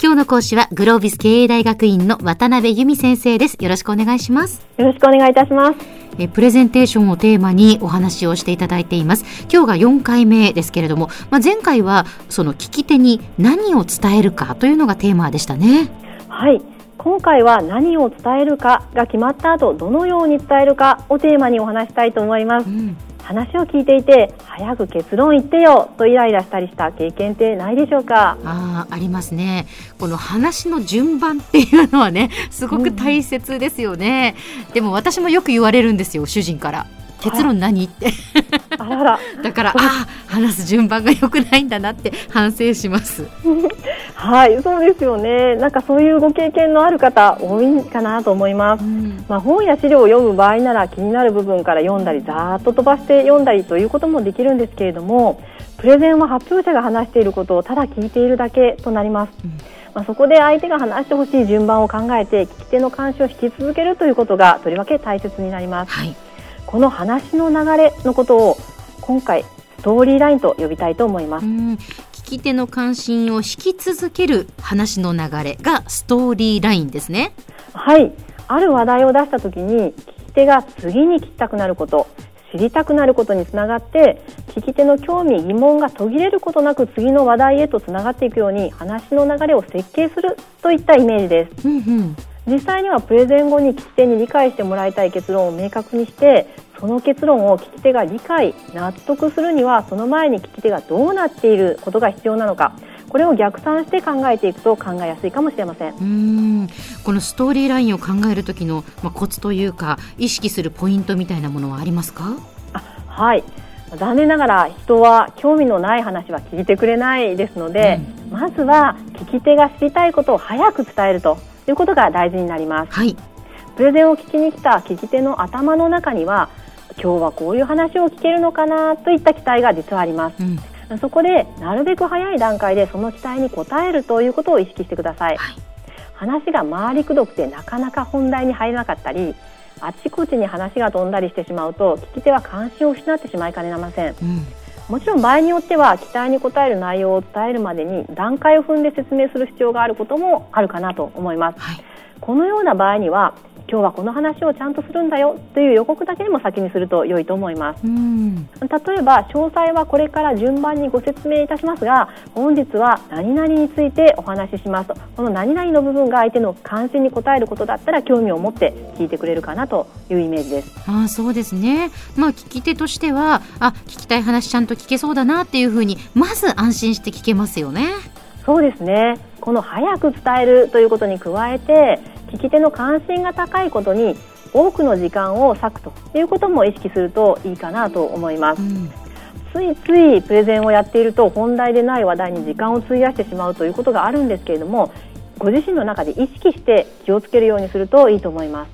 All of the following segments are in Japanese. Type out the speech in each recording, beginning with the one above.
今日の講師はグロービス経営大学院の渡辺由美先生です。よろしくお願いします。よろしくお願いいたします。プレゼンテーションをテーマにお話をしていただいています。今日が4回目ですけれども、前回はその聞き手に何を伝えるかというのがテーマでしたね。はい、今回は何を伝えるかが決まった後、どのように伝えるかをテーマにお話したいと思います。話を聞いていて、早く結論言ってよとイライラしたりした経験ってないでしょうか？ありますね。この話の順番っていうのはね、すごく大切ですよね。でも私もよく言われるんですよ、主人から。結論何ってあららだから話す順番が良くないんだなって反省しますはい、そうですよね。なんかそういうご経験のある方多いかなと思います。本や資料を読む場合なら、気になる部分から読んだり、ざーっと飛ばして読んだりということもできるんですけれども、プレゼンは発表者が話していることをただ聞いているだけとなります。そこで相手が話してほしい順番を考えて、聞き手の監視を引き続けるということがとりわけ大切になります。この話の流れのことを今回ストーリーラインと呼びたいと思います。聞き手の関心を引き続ける話の流れがストーリーラインですね。はい、ある話題を出したときに、聞き手が次に聞きたくなること、知りたくなることにつながって、聞き手の興味疑問が途切れることなく次の話題へとつながっていくように話の流れを設計するといったイメージです。実際にはプレゼン後に聞き手に理解してもらいたい結論を明確にして、その結論を聞き手が理解納得するには、その前に聞き手がどうなっていることが必要なのか、これを逆算して考えていくと考えやすいかもしれません。このストーリーラインを考える時の、コツというか意識するポイントみたいなものはありますか？はい、残念ながら人は興味のない話は聞いてくれないですので、まずは聞き手が知りたいことを早く伝えるということが大事になります。プレゼンを聞きに来た聞き手の頭の中には、今日はこういう話を聞けるのかなといった期待が実はあります。そこでなるべく早い段階でその期待に応えるということを意識してください。話が回りくどくてなかなか本題に入らなかったり、あちこちに話が飛んだりしてしまうと、聞き手は関心を失ってしまいかねません。もちろん場合によっては、期待に応える内容を伝えるまでに段階を踏んで説明する必要があることもあるかなと思います。このような場合には、今日はこの話をちゃんとするんだよという予告だけでも先にすると良いと思います。例えば、詳細はこれから順番にご説明いたしますが、本日は何々についてお話ししますと、この何々の部分が相手の関心に応えることだったら、興味を持って聞いてくれるかなというイメージです。そうですね。聞き手としては、聞きたい話ちゃんと聞けそうだなっていうふうに、まず安心して聞けますよね。そうですね。この早く伝えるということに加えて、聞き手の関心が高いことに多くの時間を割くということも意識するといいかなと思います。ついついプレゼンをやっていると、本題でない話題に時間を費やしてしまうということがあるんですけれども、ご自身の中で意識して気をつけるようにするといいと思います。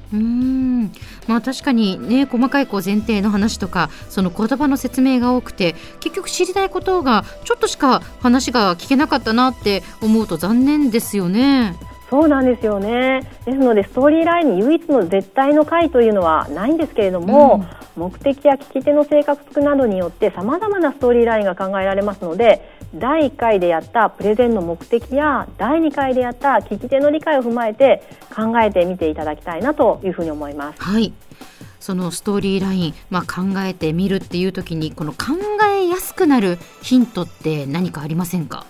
確かにね、細かい前提の話とか、その言葉の説明が多くて、結局知りたいことがちょっとしか話が聞けなかったなって思うと残念ですよね。そうなんですよね。ですので、ストーリーラインに唯一の絶対の解というのはないんですけれども、目的や聞き手の性格などによって様々なストーリーラインが考えられますので、第1回でやったプレゼンの目的や第2回でやった聞き手の理解を踏まえて考えてみていただきたいなというふうに思います。そのストーリーライン、考えてみるっていう時に、この考えやすくなるヒントって何かありませんか？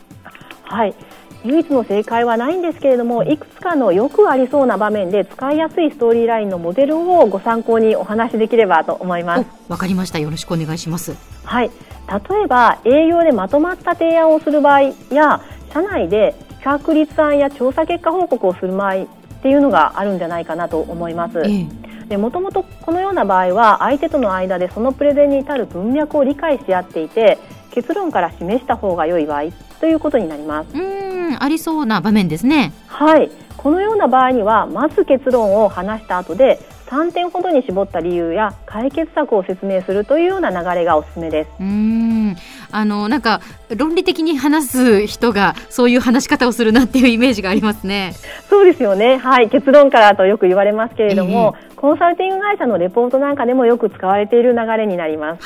唯一の正解はないんですけれども、いくつかのよくありそうな場面で使いやすいストーリーラインのモデルをご参考にお話しできればと思います。わかりました。よろしくお願いします。はい、例えば営業でまとまった提案をする場合や、社内で企画立案や調査結果報告をする場合っていうのがあるんじゃないかなと思います。もともとこのような場合は、相手との間でそのプレゼンに至る文脈を理解し合っていて、結論から示した方が良い場合ということになります。ありそうな場面ですね。このような場合には、まず結論を話した後で3点ほどに絞った理由や解決策を説明するというような流れがおすすめです。なんか論理的に話す人がそういう話し方をするなっていうイメージがありますね。そうですよね。結論からとよく言われますけれども、コンサルティング会社のレポートなんかでもよく使われている流れになります。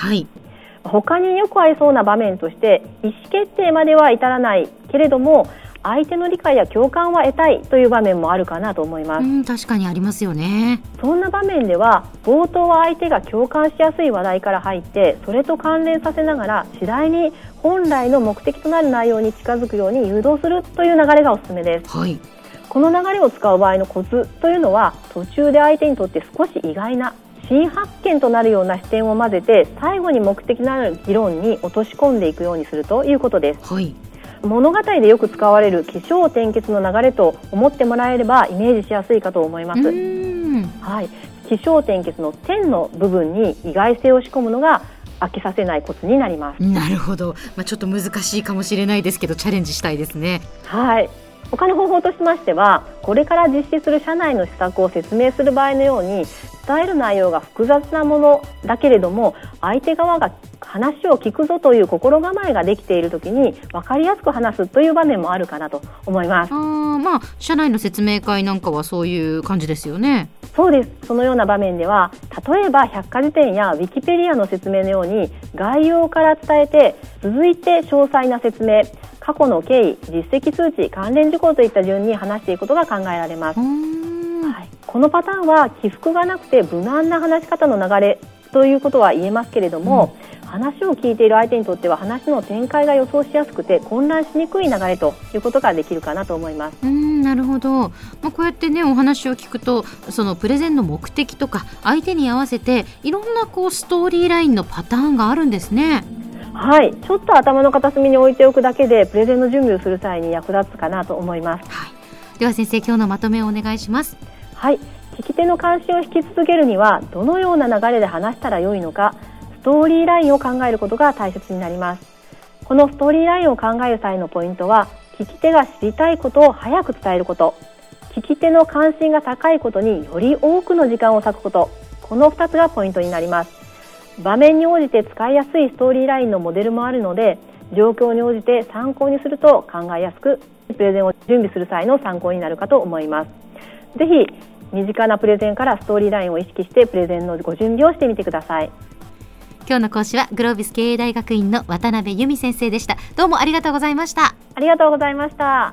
他によくありそうな場面として、意思決定までは至らないけれども相手の理解や共感は得たいという場面もあるかなと思います。確かにありますよね。そんな場面では冒頭は相手が共感しやすい話題から入って、それと関連させながら次第に本来の目的となる内容に近づくように誘導するという流れがおすすめです。はい、この流れを使う場合のコツというのは、途中で相手にとって少し意外な新発見となるような視点を混ぜて、最後に目的のある議論に落とし込んでいくようにするということです。はい、物語でよく使われる起承転結の流れと思ってもらえればイメージしやすいかと思います。はい、起承転結の点の部分に意外性を仕込むのが飽きさせないコツになります。なるほど、ちょっと難しいかもしれないですけどチャレンジしたいですね。はい、他の方法としましては、これから実施する社内の施策を説明する場合のように、伝える内容が複雑なものだけれども相手側が話を聞くぞという心構えができているときに分かりやすく話すという場面もあるかなと思います。社内の説明会なんかはそういう感じですよね。そうです。そのような場面では、例えば百科事典やウィキペディアの説明のように概要から伝えて、続いて詳細な説明、過去の経緯、実績通知、関連事項といった順に話していくことが考えられます。はい、このパターンは起伏がなくて無難な話し方の流れということは言えますけれども、話を聞いている相手にとっては話の展開が予想しやすくて混乱しにくい流れということができるかなと思います。なるほど。こうやってね、お話を聞くと、そのプレゼンの目的とか相手に合わせていろんなストーリーラインのパターンがあるんですね。はい、ちょっと頭の片隅に置いておくだけでプレゼンの準備をする際に役立つかなと思います。はい、では先生、今日のまとめをお願いします。はい、聞き手の関心を引き続けるにはどのような流れで話したらよいのか、ストーリーラインを考えることが大切になります。このストーリーラインを考える際のポイントは、聞き手が知りたいことを早く伝えること、聞き手の関心が高いことにより多くの時間を割くこと、この2つがポイントになります。場面に応じて使いやすいストーリーラインのモデルもあるので、状況に応じて参考にすると考えやすく、プレゼンを準備する際の参考になるかと思います。ぜひ身近なプレゼンからストーリーラインを意識してプレゼンのご準備をしてみてください。今日の講師はグロービス経営大学院の渡辺由美先生でした。どうもありがとうございました。ありがとうございました。